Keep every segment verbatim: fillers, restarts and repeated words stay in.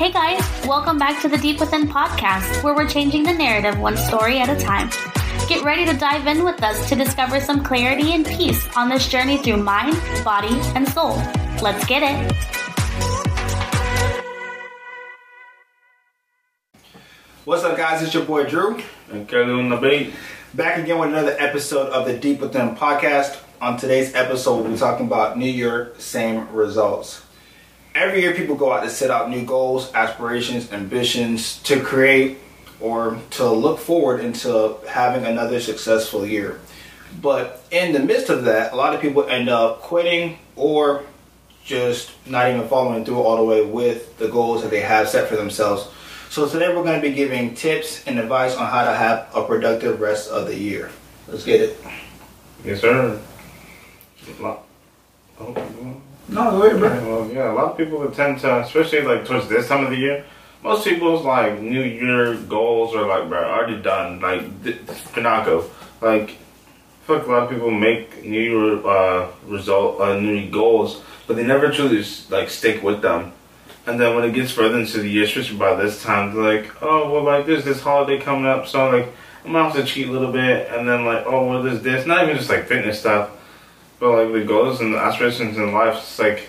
Hey guys, welcome back to the Deep Within Podcast, where we're changing the narrative one story at a time. Get ready to dive in with us to discover some clarity and peace on this journey through mind, body, and soul. Let's get it. What's up guys, it's your boy Drew. And Kelly on the beat. Back again with another episode of the Deep Within Podcast. On today's episode, we'll be talking about New Year, same results. Every year people go out to set out new goals, aspirations, ambitions to create or to look forward into having another successful year. But in the midst of that, a lot of people end up quitting or just not even following through all the way with the goals that they have set for themselves. So today we're going to be giving tips and advice on how to have a productive rest of the year. Let's get it. Yes, sir. Oh. No, wait, bro. Yeah, well, yeah, a lot of people tend to, especially like towards this time of the year, most people's like New Year goals are like, bro, already done. Like, finako. Like, fuck, a lot of people make New Year uh, result, uh, New Year goals, but they never truly like stick with them. And then when it gets further into the year, especially by this time, they're like, oh, well, like there's this holiday coming up, so like I'm gonna have to cheat a little bit. And then like, oh, well, there's this. Not even just like fitness stuff. But like the goals and the aspirations in life, it's like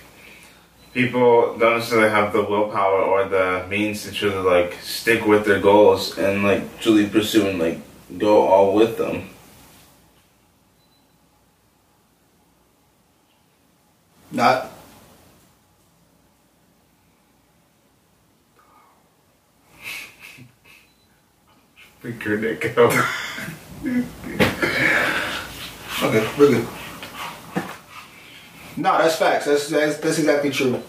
people don't necessarily have the willpower or the means to truly like stick with their goals and like truly pursue and like go all with them. Not. Freak your neck out. Okay, we're good. No, that's facts. That's that's, that's exactly true.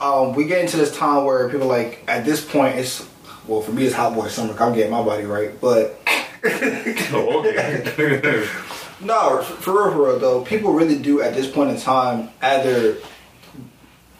Um, we get into this time where people like at this point it's well for me it's hot boy summer. I'm getting my body right, but oh, okay. No, for real, for real though, people really do at this point in time either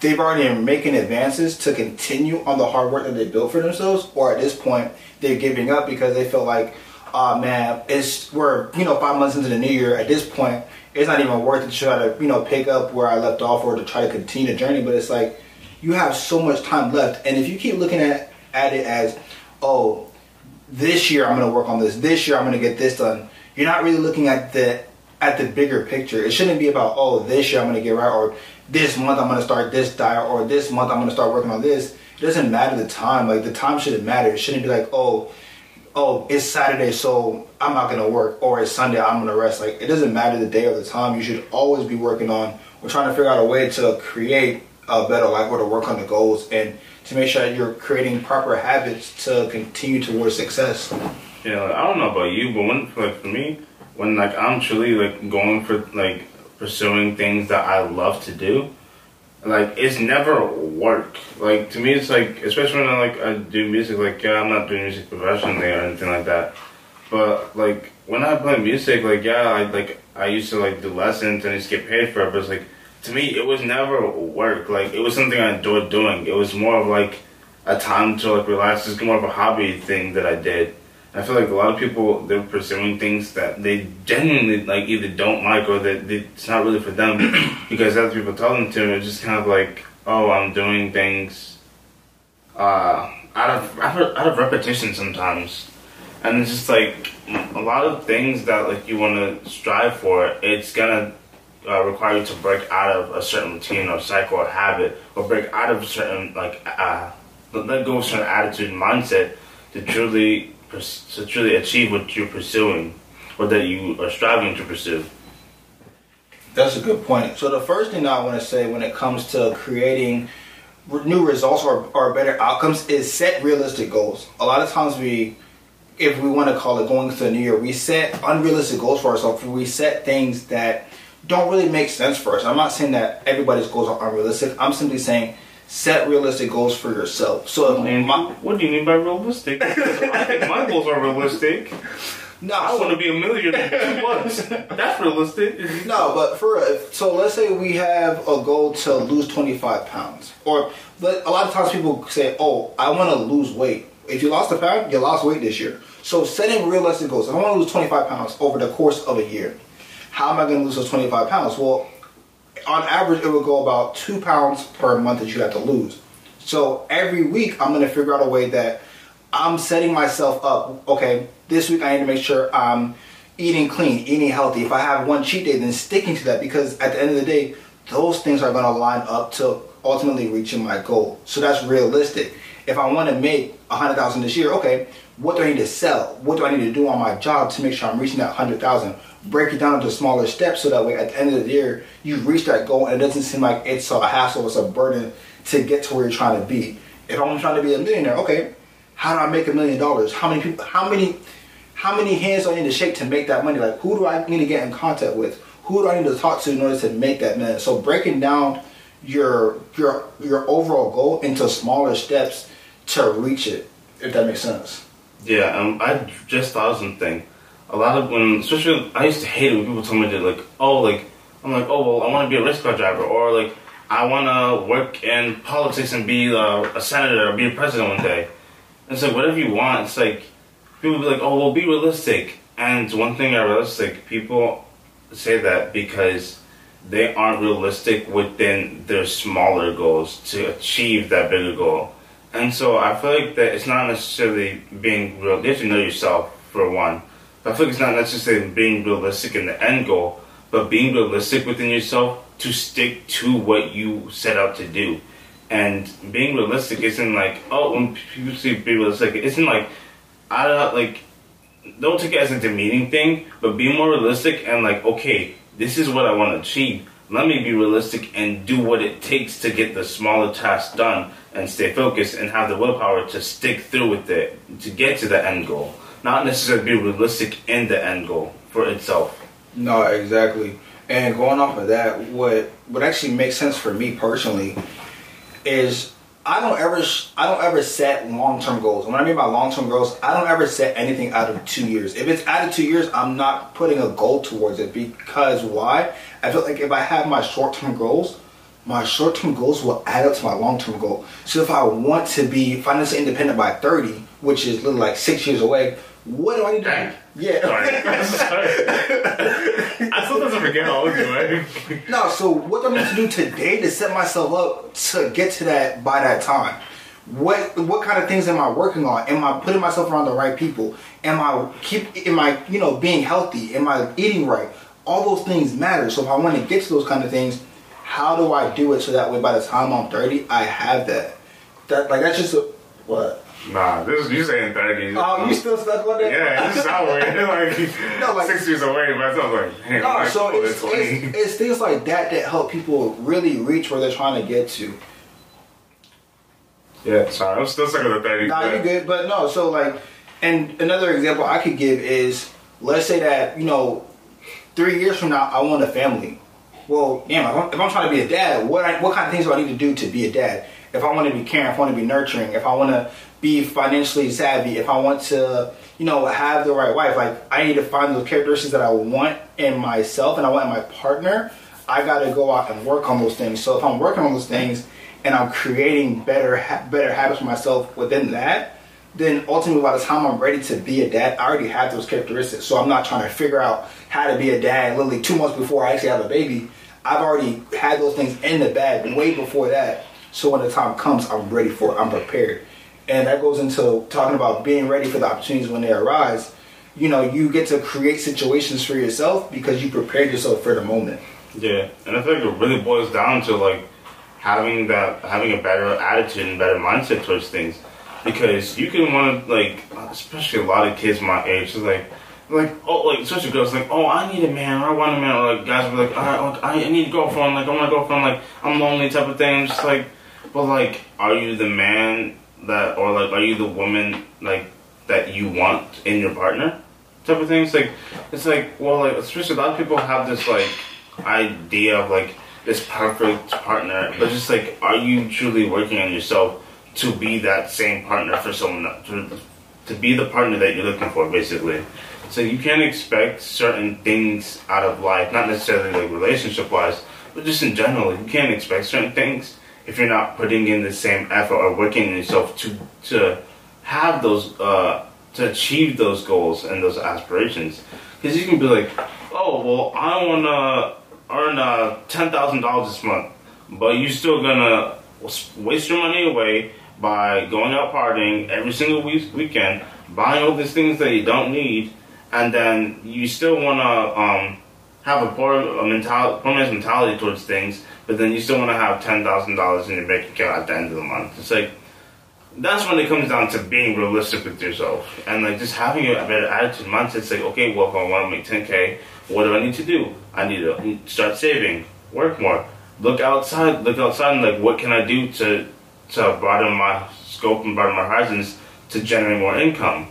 they've already been making advances to continue on the hard work that they built for themselves, or at this point they're giving up because they feel like, oh man, it's we're you know five months into the new year at this point. It's not even worth it to try to, you know, pick up where I left off or to try to continue the journey. But it's like, you have so much time left. And if you keep looking at, at it as, oh, this year I'm going to work on this. This year I'm going to get this done. You're not really looking at the at the bigger picture. It shouldn't be about, oh, this year I'm going to get right. Or this month I'm going to start this diet. Or this month I'm going to start working on this. It doesn't matter the time. Like, the time shouldn't matter. It shouldn't be like, oh, oh, it's Saturday, so I'm not going to work, or it's Sunday, I'm going to rest. Like, it doesn't matter the day or the time. You should always be working on or trying to figure out a way to create a better life or to work on the goals and to make sure that you're creating proper habits to continue towards success. Yeah, like, I don't know about you, but when, like, for me, when, like, I'm truly, like, going for, like, pursuing things that I love to do, like, it's never work. Like, to me, it's like, especially when I, like, I do music, like, yeah, I'm not doing music professionally or anything like that. But, like, when I play music, like, yeah, I, like, I used to, like, do lessons and I used to get paid for it. But it's like, to me, it was never work. Like, it was something I enjoyed doing. It was more of, like, a time to, like, relax. It's more of a hobby thing that I did. I feel like a lot of people, they're pursuing things that they genuinely, like, either don't like or that they, it's not really for them because other people tell them to. It's just kind of like, oh, I'm doing things uh, out of out of repetition sometimes. And it's just like a lot of things that, like, you want to strive for, it's going to uh, require you to break out of a certain routine or cycle or habit or break out of a certain, like, uh, let go of certain attitude and mindset to truly... to truly achieve what you're pursuing or that you are striving to pursue. That's a good point. So the first thing I want to say when it comes to creating new results or, or better outcomes is set realistic goals. A lot of times we, if we want to call it going into the new year, we set unrealistic goals for ourselves. We set things that don't really make sense for us. I'm not saying that everybody's goals are unrealistic. I'm simply saying set realistic goals for yourself. So, if my, what do you mean by realistic? I think my goals are realistic. No, I so, want to be a millionaire in two months. That's realistic. No, but for if, so let's say we have a goal to lose twenty-five pounds, or but a lot of times people say, "Oh, I want to lose weight." If you lost a pound, you lost weight this year. So, setting realistic goals. If I want to lose twenty-five pounds over the course of a year, how am I going to lose those twenty-five pounds? Well, on average, it would go about two pounds per month that you have to lose. So every week I'm going to figure out a way that I'm setting myself up. Okay, this week I need to make sure I'm eating clean, eating healthy. If I have one cheat day, then sticking to that, because at the end of the day, those things are going to line up to ultimately reaching my goal. So that's realistic. If I want to make one hundred thousand dollars this year, okay, what do I need to sell? What do I need to do on my job to make sure I'm reaching that one hundred thousand dollars? Break it down into smaller steps so that way at the end of the year, you reach that goal and it doesn't seem like it's a hassle, it's a burden to get to where you're trying to be. If I'm trying to be a millionaire, okay, how do I make a million dollars? How many people, how many, how many hands do I need to shake to make that money? Like, who do I need to get in contact with? Who do I need to talk to in order to make that million? So breaking down your your your overall goal into smaller steps to reach it, if that makes sense. Yeah, um, I just thought of something. A lot of when, especially, I used to hate it when people told me to like, oh, like, I'm like, oh, well, I want to be a race car driver, or like, I want to work in politics and be uh, a senator or be a president one day. It's like, whatever you want. It's like, people be like, oh, well, be realistic. And one thing I realized, like, people say that because they aren't realistic within their smaller goals to achieve that bigger goal. And so I feel like that it's not necessarily being real. You have to know yourself, for one. But I feel like it's not necessarily being realistic in the end goal, but being realistic within yourself to stick to what you set out to do. And being realistic isn't like, oh, when people say be realistic, it isn't like, I don't like, don't take it as a demeaning thing, but be more realistic and like, okay, this is what I want to achieve. Let me be realistic and do what it takes to get the smaller tasks done and stay focused and have the willpower to stick through with it to get to the end goal. Not necessarily be realistic in the end goal for itself. No, exactly. And going off of that, what what actually makes sense for me personally is I don't ever I don't ever set long-term goals. And what I mean by long-term goals, I don't ever set anything out of two years. If it's out of two years, I'm not putting a goal towards it, because why? I feel like if I have my short-term goals, my short-term goals will add up to my long-term goal. So if I want to be financially independent by thirty, which is literally like six years away, what do I need to Dang. do? Yeah. Sorry. Sorry. I sometimes forget how old you are. No, so what do I need to do today to set myself up to get to that by that time? What what kind of things am I working on? Am I putting myself around the right people? Am I keep am I, you know, being healthy? Am I eating right? All those things matter. So if I want to get to those kind of things, how do I do it so that way by the time I'm thirty, I have that? That like that's just a what? Nah, this is you saying thirty. Oh, um, you still stuck on that? Yeah, it's sour. Like, no, like six years away, but I was like, hey, no, I'm so cool it's, it's, it's things like that that help people really reach where they're trying to get to. Yeah, sorry, I'm still stuck on the thirty. Nah, you good, but no, so like, and another example I could give is, let's say that, you know, three years from now, I want a family. Well, damn, if I'm, if I'm trying to be a dad, what I, what kind of things do I need to do to be a dad? If I want to be caring, if I want to be nurturing, if I want to be financially savvy, if I want to, you know, have the right wife, like, I need to find those characteristics that I want in myself and I want in my partner. I got to go out and work on those things. So if I'm working on those things and I'm creating better better habits for myself within that, then ultimately by the time I'm ready to be a dad, I already have those characteristics. So I'm not trying to figure out how to be a dad literally two months before I actually have a baby. I've already had those things in the bag way before that. So when the time comes, I'm ready for it. I'm prepared. And that goes into talking about being ready for the opportunities when they arise. You know, you get to create situations for yourself because you prepared yourself for the moment. Yeah, and I think it really boils down to like having that, having a better attitude and better mindset towards things. Because you can want to, like, especially a lot of kids my age, so like, like oh, like especially girls, like, oh, I need a man, or I want a man, or like guys will be like, oh, I need a girlfriend, like I want a girlfriend, like I'm lonely type of thing. Just like, but like, are you the man? That or like, are you the woman like that you want in your partner, type of thing? It's like, it's like, well, like especially a lot of people have this like idea of like this perfect partner, but just like, are you truly working on yourself to be that same partner for someone else, to, to be the partner that you're looking for, basically? So you can't expect certain things out of life, not necessarily like relationship wise, but just in general, you can't expect certain things if you're not putting in the same effort or working on yourself to to have those, uh, to achieve those goals and those aspirations. Because you can be like, oh, well, I want to earn uh, ten thousand dollars this month, but you're still going to waste your money away by going out partying every single week, weekend, buying all these things that you don't need, and then you still want to um, have a poor mentality, poor man's mentality towards things, but then you still want to have ten thousand dollars in your bank account at the end of the month. It's like, that's when it comes down to being realistic with yourself and like just having a better attitude mindset. It's like, okay, well, if I want to make ten K, what do I need to do? I need to start saving, work more, look outside, look outside and like, what can I do to, to broaden my scope and broaden my horizons to generate more income?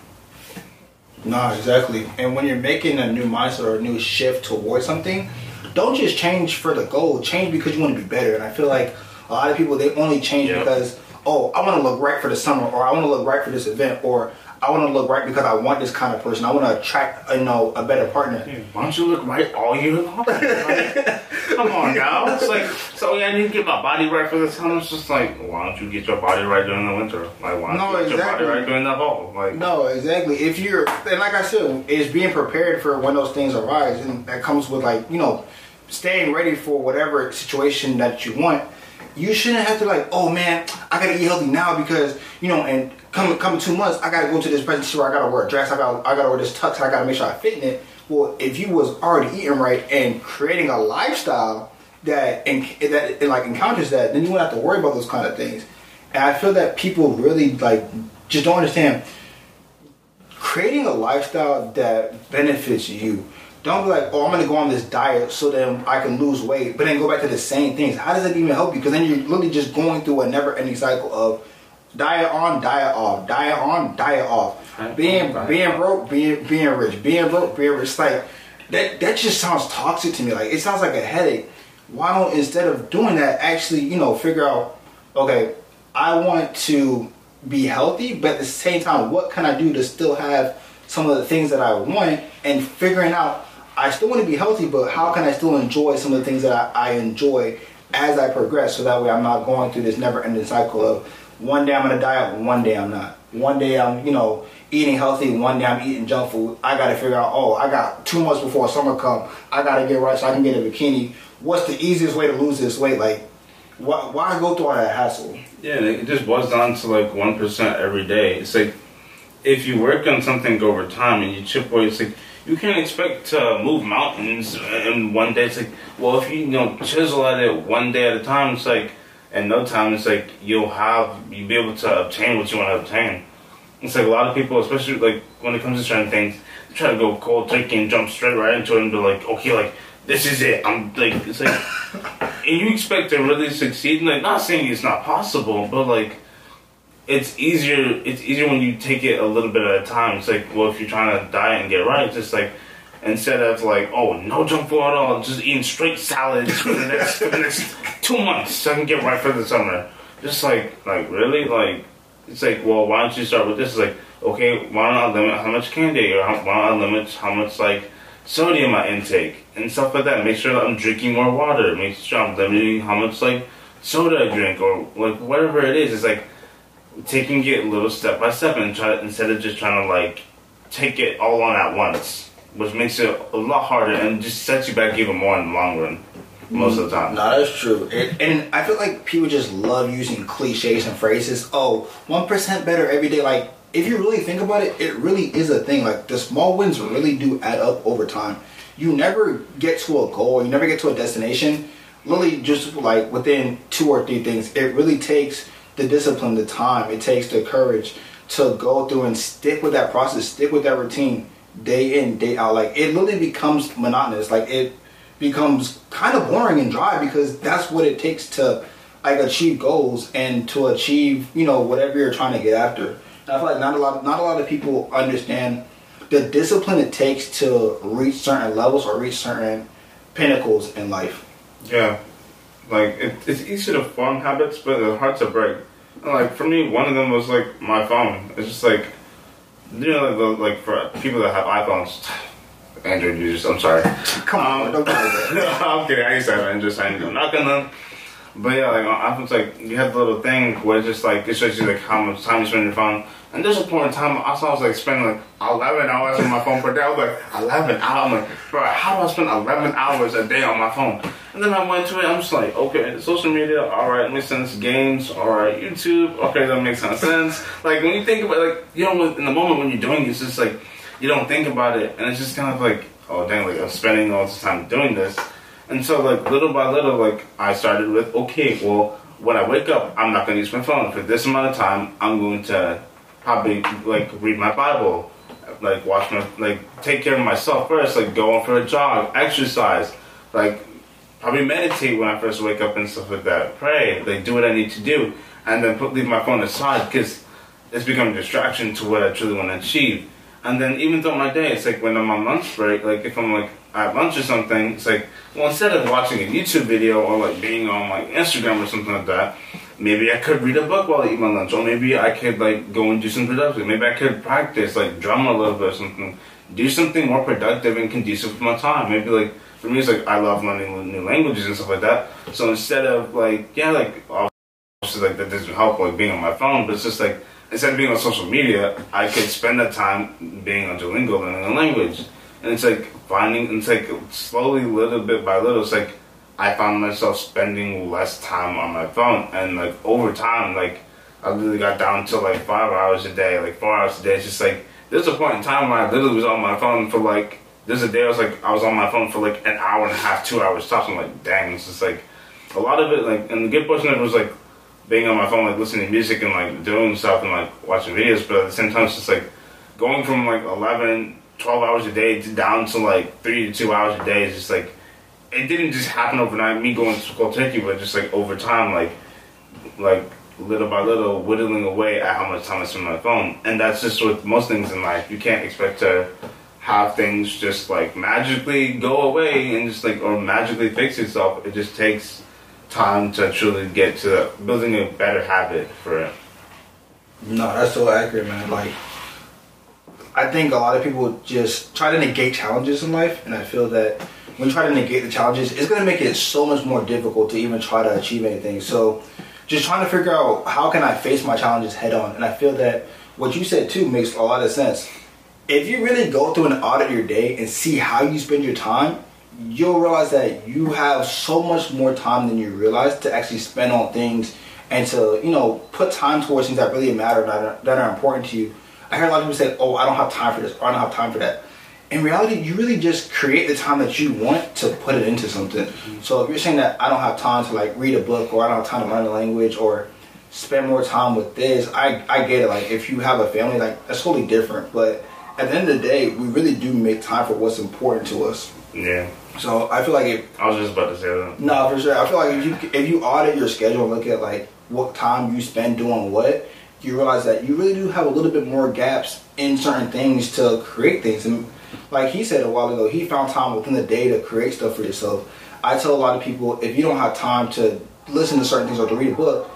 No, exactly. And when you're making a new mindset or a new shift towards something, don't just change for the goal. Change because you want to be better. And I feel like a lot of people, they only change yep. because, oh, I want to look right for the summer, or I want to look right for this event, or I want to look right because I want this kind of person. I want to attract, you know, a better partner. Dude, why don't you look right all year long? Like, come on now. It's like, so yeah, I need to get my body right for the summer. It's just like, why don't you get your body right during the winter? Like, why don't no, you get exactly. your body right during the fall? Like, no, exactly. If you're, and like I said, it's being prepared for when those things arise, and that comes with like, you know, staying ready for whatever situation that you want. You shouldn't have to like, oh man, I gotta eat healthy now because, you know, and come come two months, I gotta go to this presentation where I gotta wear a dress, I gotta I gotta wear this tux, I gotta make sure I fit in it. Well, if you was already eating right and creating a lifestyle that and that and like encounters that, then you won't have to worry about those kind of things. And I feel that people really like just don't understand creating a lifestyle that benefits you. Don't be like, oh, I'm going to go on this diet so then I can lose weight, but then go back to the same things. How does that even help you? Because then you're literally just going through a never-ending cycle of diet on, diet off, diet on, diet off, diet being on, being diet broke, off. being being rich, being broke, being rich. Like that, that just sounds toxic to me. Like it sounds like a headache. Why don't, instead of doing that, actually, you know, figure out, okay, I want to be healthy, but at the same time, what can I do to still have some of the things that I want, and figuring out, I still want to be healthy, but how can I still enjoy some of the things that I, I enjoy as I progress, so that way I'm not going through this never-ending cycle of one day I'm on a diet, one day I'm not. One day I'm, you know, eating healthy, one day I'm eating junk food. I got to figure out, oh, I got two months before summer come. I got to get right so I can get a bikini. What's the easiest way to lose this weight? Like, why, why go through all that hassle? Yeah, it just boils down to like one percent every day. It's like, if you work on something over time and you chip away, it's like, you can't expect to move mountains in one day. It's like, well, if you, you know, chisel at it one day at a time, it's like, in no time, it's like, you'll have, you'll be able to obtain what you want to obtain. It's like a lot of people, especially like when it comes to certain things, they try to go cold turkey and jump straight right into it and be like, okay, like, this is it. I'm like, it's like, and you expect to really succeed. And like, not saying it's not possible, but like, It's easier It's easier when you take it a little bit at a time. It's like, well, if you're trying to diet and get right, just like, instead of like, oh, no junk food at all, just eating straight salads for the next, for the next two months so I can get right for the summer. Just like, like really? Like, it's like, well, why don't you start with this? It's like, okay, why don't I limit how much candy? Or how, why don't I limit how much, like, sodium I intake? And stuff like that. Make sure that I'm drinking more water. Make sure I'm limiting how much, like, soda I drink. Or, like, whatever it is. It's like, taking it little step by step and try to, instead of just trying to like take it all on at once, which makes it a lot harder and just sets you back even more in the long run most of the time. No, that's true. It, and I feel like people just love using cliches and phrases. Oh, one percent better every day. Like, if you really think about it, it really is a thing. Like, the small wins really do add up over time. You never get to a goal, you never get to a destination, literally just like within two or three things. It really takes the discipline, the time, it takes the courage to go through and stick with that process, stick with that routine day in, day out. Like, it literally becomes monotonous. Like, it becomes kind of boring and dry because that's what it takes to like achieve goals and to achieve, you know, whatever you're trying to get after. And I feel like not a lot not a lot of people understand the discipline it takes to reach certain levels or reach certain pinnacles in life. Yeah. Like, it, it's easy to form habits, but they're hard to break. And like, for me, one of them was, like, my phone. It's just, like, you know, like, for people that have iPhones, Android users, I'm sorry. Come um, on, don't do that. No, I'm kidding. I used to have Android, so I ended up knocking them. But yeah, like on iPhone, it's like you have the little thing where it's just like it shows you like how much time you spend on your phone. And there's a point in time I saw I was like spending like eleven hours on my phone per day. I was like eleven hours. I'm like, bro, how do I spend eleven hours a day on my phone? And then I went to it. I'm just like, okay, social media. All right, makes sense. Games. All right, YouTube. Okay, that makes some sense. Like when you think about it, like you don't in the moment when you're doing it, it's just like you don't think about it, and it's just kind of like, oh dang, like I'm spending all this time doing this. And so, like, little by little, like, I started with, okay, well, when I wake up, I'm not going to use my phone. For this amount of time, I'm going to probably, like, read my Bible, like, watch my, like, take care of myself first, like, go on for a jog, exercise, like, probably meditate when I first wake up and stuff like that, pray, like, do what I need to do, and then put, leave my phone aside because it's become a distraction to what I truly want to achieve. And then even throughout my day, it's like when I'm on lunch break, like, if I'm, like, at lunch or something, it's like, well, instead of watching a YouTube video or like being on like Instagram or something like that, maybe I could read a book while I eat my lunch, or maybe I could like go and do some productive, maybe I could practice like drum a little bit or something, do something more productive and conducive with my time. Maybe like for me, it's like I love learning new languages and stuff like that. So instead of like yeah, like obviously like that doesn't help like being on my phone, but it's just like instead of being on social media, I could spend that time being on Duolingo learning a language. And it's like finding, and it's like slowly, little bit by little, it's like I found myself spending less time on my phone. And like over time, like I literally got down to like five hours a day, like four hours a day. It's just like, there's a point in time where I literally was on my phone for like, there's a day I was like, I was on my phone for like an hour and a half, two hours tops. I'm like, dang, it's just like a lot of it, like, and the good portion of it was like being on my phone, like listening to music and like doing stuff and like watching videos. But at the same time, it's just like going from like eleven, twelve hours a day down to like three to two hours a day. It's just like, it didn't just happen overnight, me going to cold turkey, but just like over time, like, like little by little, whittling away at how much time I spend on my phone. And that's just with most things in life. You can't expect to have things just like magically go away and just like, or magically fix itself. It just takes time to truly get to the, building a better habit for it. No, that's so accurate, man. Like, I think a lot of people just try to negate challenges in life, and I feel that when you try to negate the challenges, it's going to make it so much more difficult to even try to achieve anything. So just trying to figure out how can I face my challenges head on, and I feel that what you said too makes a lot of sense. If you really go through and audit your day and see how you spend your time, you'll realize that you have so much more time than you realize to actually spend on things and to, you know, put time towards things that really matter, that are, that are important to you. I hear a lot of people say, oh, I don't have time for this, or I don't have time for that. In reality, you really just create the time that you want to put it into something. Mm-hmm. So if you're saying that I don't have time to like read a book, or I don't have time to learn a language, or spend more time with this, I, I get it. Like if you have a family, like that's totally different. But at the end of the day, we really do make time for what's important to us. Yeah. So I feel like if... I was just about to say that. No, for sure. I feel like if you, if you audit your schedule and look at like what time you spend doing what, you realize that you really do have a little bit more gaps in certain things to create things. And like he said a while ago, he found time within the day to create stuff for yourself. I tell a lot of people, if you don't have time to listen to certain things or to read a book,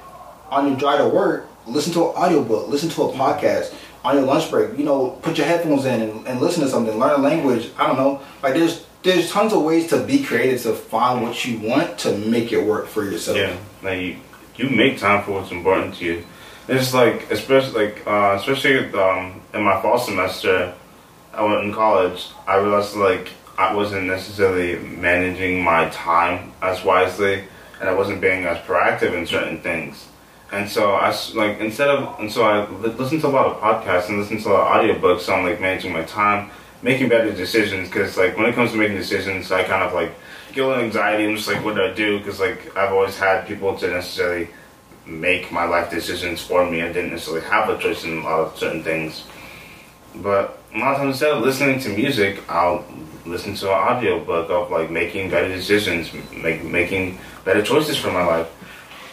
on your drive to work, listen to an audiobook, listen to a podcast. On your lunch break, you know, put your headphones in and, and listen to something, learn a language. I don't know. Like there's there's tons of ways to be creative to find what you want to make it work for yourself. Yeah, like you, you make time for what's important to you. It's like, especially like, uh, especially um, in my fall semester, I went in college. I realized like I wasn't necessarily managing my time as wisely, and I wasn't being as proactive in certain things. And so I like instead of and so I listened to a lot of podcasts and listened to a lot of audiobooks on like managing my time, making better decisions. Because like when it comes to making decisions, I kind of like get a little anxiety. I'm just like, what do I do? Because like I've always had people to necessarily make my life decisions for me. I didn't necessarily have a choice in a lot of certain things. But a lot of times instead of listening to music, I'll listen to an audiobook of like making better decisions, make, making better choices for my life.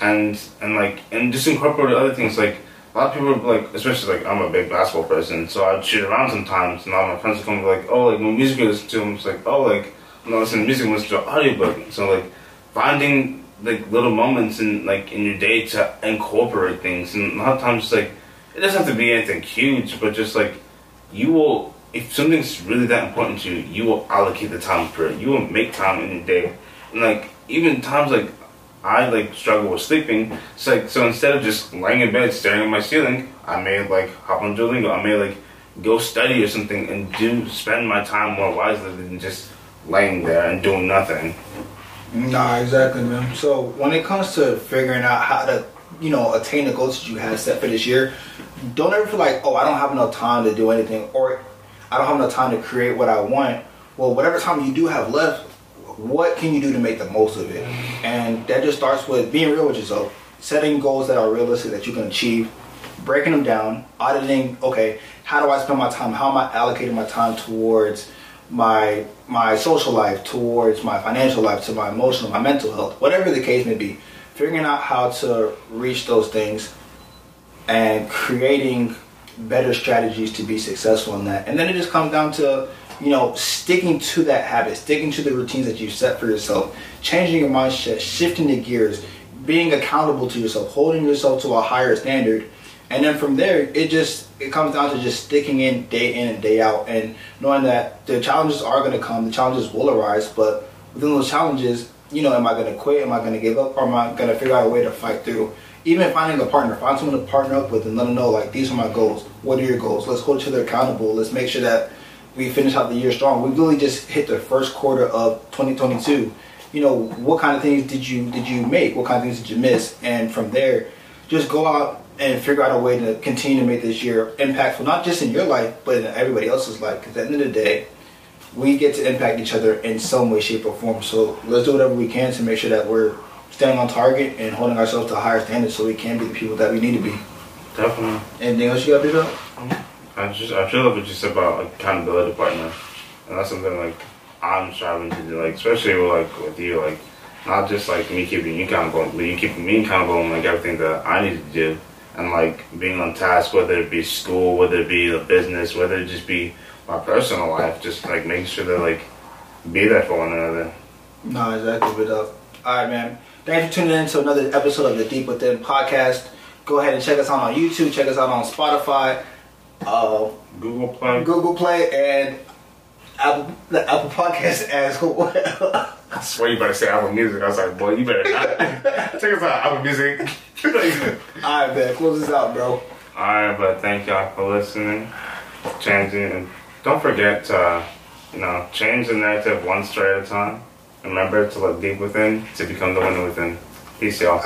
And and like and just incorporate other things. Like a lot of people are like, especially like I'm a big basketball person, so I'd shoot around sometimes and all my friends would come like, oh, like when music you listen to, I'm just like, oh, like I'm not listening to music, I'm listening to an audiobook. So like finding like little moments in like in your day to incorporate things, and a lot of times it's like it doesn't have to be anything huge, but just like you will, if something's really that important to you, you will allocate the time for it. You will make time in your day, and like even times like I like struggle with sleeping. So, like, so instead of just lying in bed staring at my ceiling, I may like hop on Duolingo. I may like go study or something and do spend my time more wisely than just laying there and doing nothing. Nah, exactly, man. So when it comes to figuring out how to, you know, attain the goals that you had set for this year, don't ever feel like, oh, I don't have enough time to do anything, or I don't have enough time to create what I want. Well, whatever time you do have left, what can you do to make the most of it? And that just starts with being real with yourself, setting goals that are realistic that you can achieve, breaking them down, auditing, okay, how do I spend my time? How am I allocating my time towards my my social life, towards my financial life, to my emotional, my mental health, whatever the case may be. Figuring out how to reach those things and creating better strategies to be successful in that. And then it just comes down to, you know, sticking to that habit, sticking to the routines that you've set for yourself, changing your mindset, shifting the gears, being accountable to yourself, holding yourself to a higher standard. And then from there, it just, it comes down to just sticking in day in and day out and knowing that the challenges are going to come, the challenges will arise, but within those challenges, you know, am I going to quit? Am I going to give up? Or am I going to figure out a way to fight through? Even finding a partner, find someone to partner up with and let them know, like, these are my goals. What are your goals? Let's hold each other accountable. Let's make sure that we finish out the year strong. We really just hit the first quarter of twenty twenty-two. You know, what kind of things did you did you make? What kind of things did you miss? And from there, just go out and figure out a way to continue to make this year impactful, not just in your life, but in everybody else's life. Because at the end of the day, we get to impact each other in some way, shape, or form. So let's do whatever we can to make sure that we're staying on target and holding ourselves to higher standards so we can be the people that we need to be. Definitely. Anything else you got to do? I just, I feel like it's just about accountability partner. And that's something, like, I'm striving to do, like, especially with, like, with you, like, not just, like, me keeping you accountable, but you keeping me accountable and, like, everything that I need to do. And, like, being on task, whether it be school, whether it be the business, whether it just be my personal life, just like making sure that like be there for one another. No, exactly. But uh, all right, man. Thanks for tuning in to another episode of the Deep Within Podcast. Go ahead and check us out on YouTube. Check us out on Spotify, uh, Google Play, Google Play, and Apple the Apple Podcast as well. I swear you better say Apple Music. I was like, boy, you better not. Check us out, Apple Music. All right, man. Close this out, bro. All right, but thank y'all for listening, changing and. Don't forget to, uh, you know, change the narrative one story at a time. Remember to look deep within to become the winner within. Peace, y'all.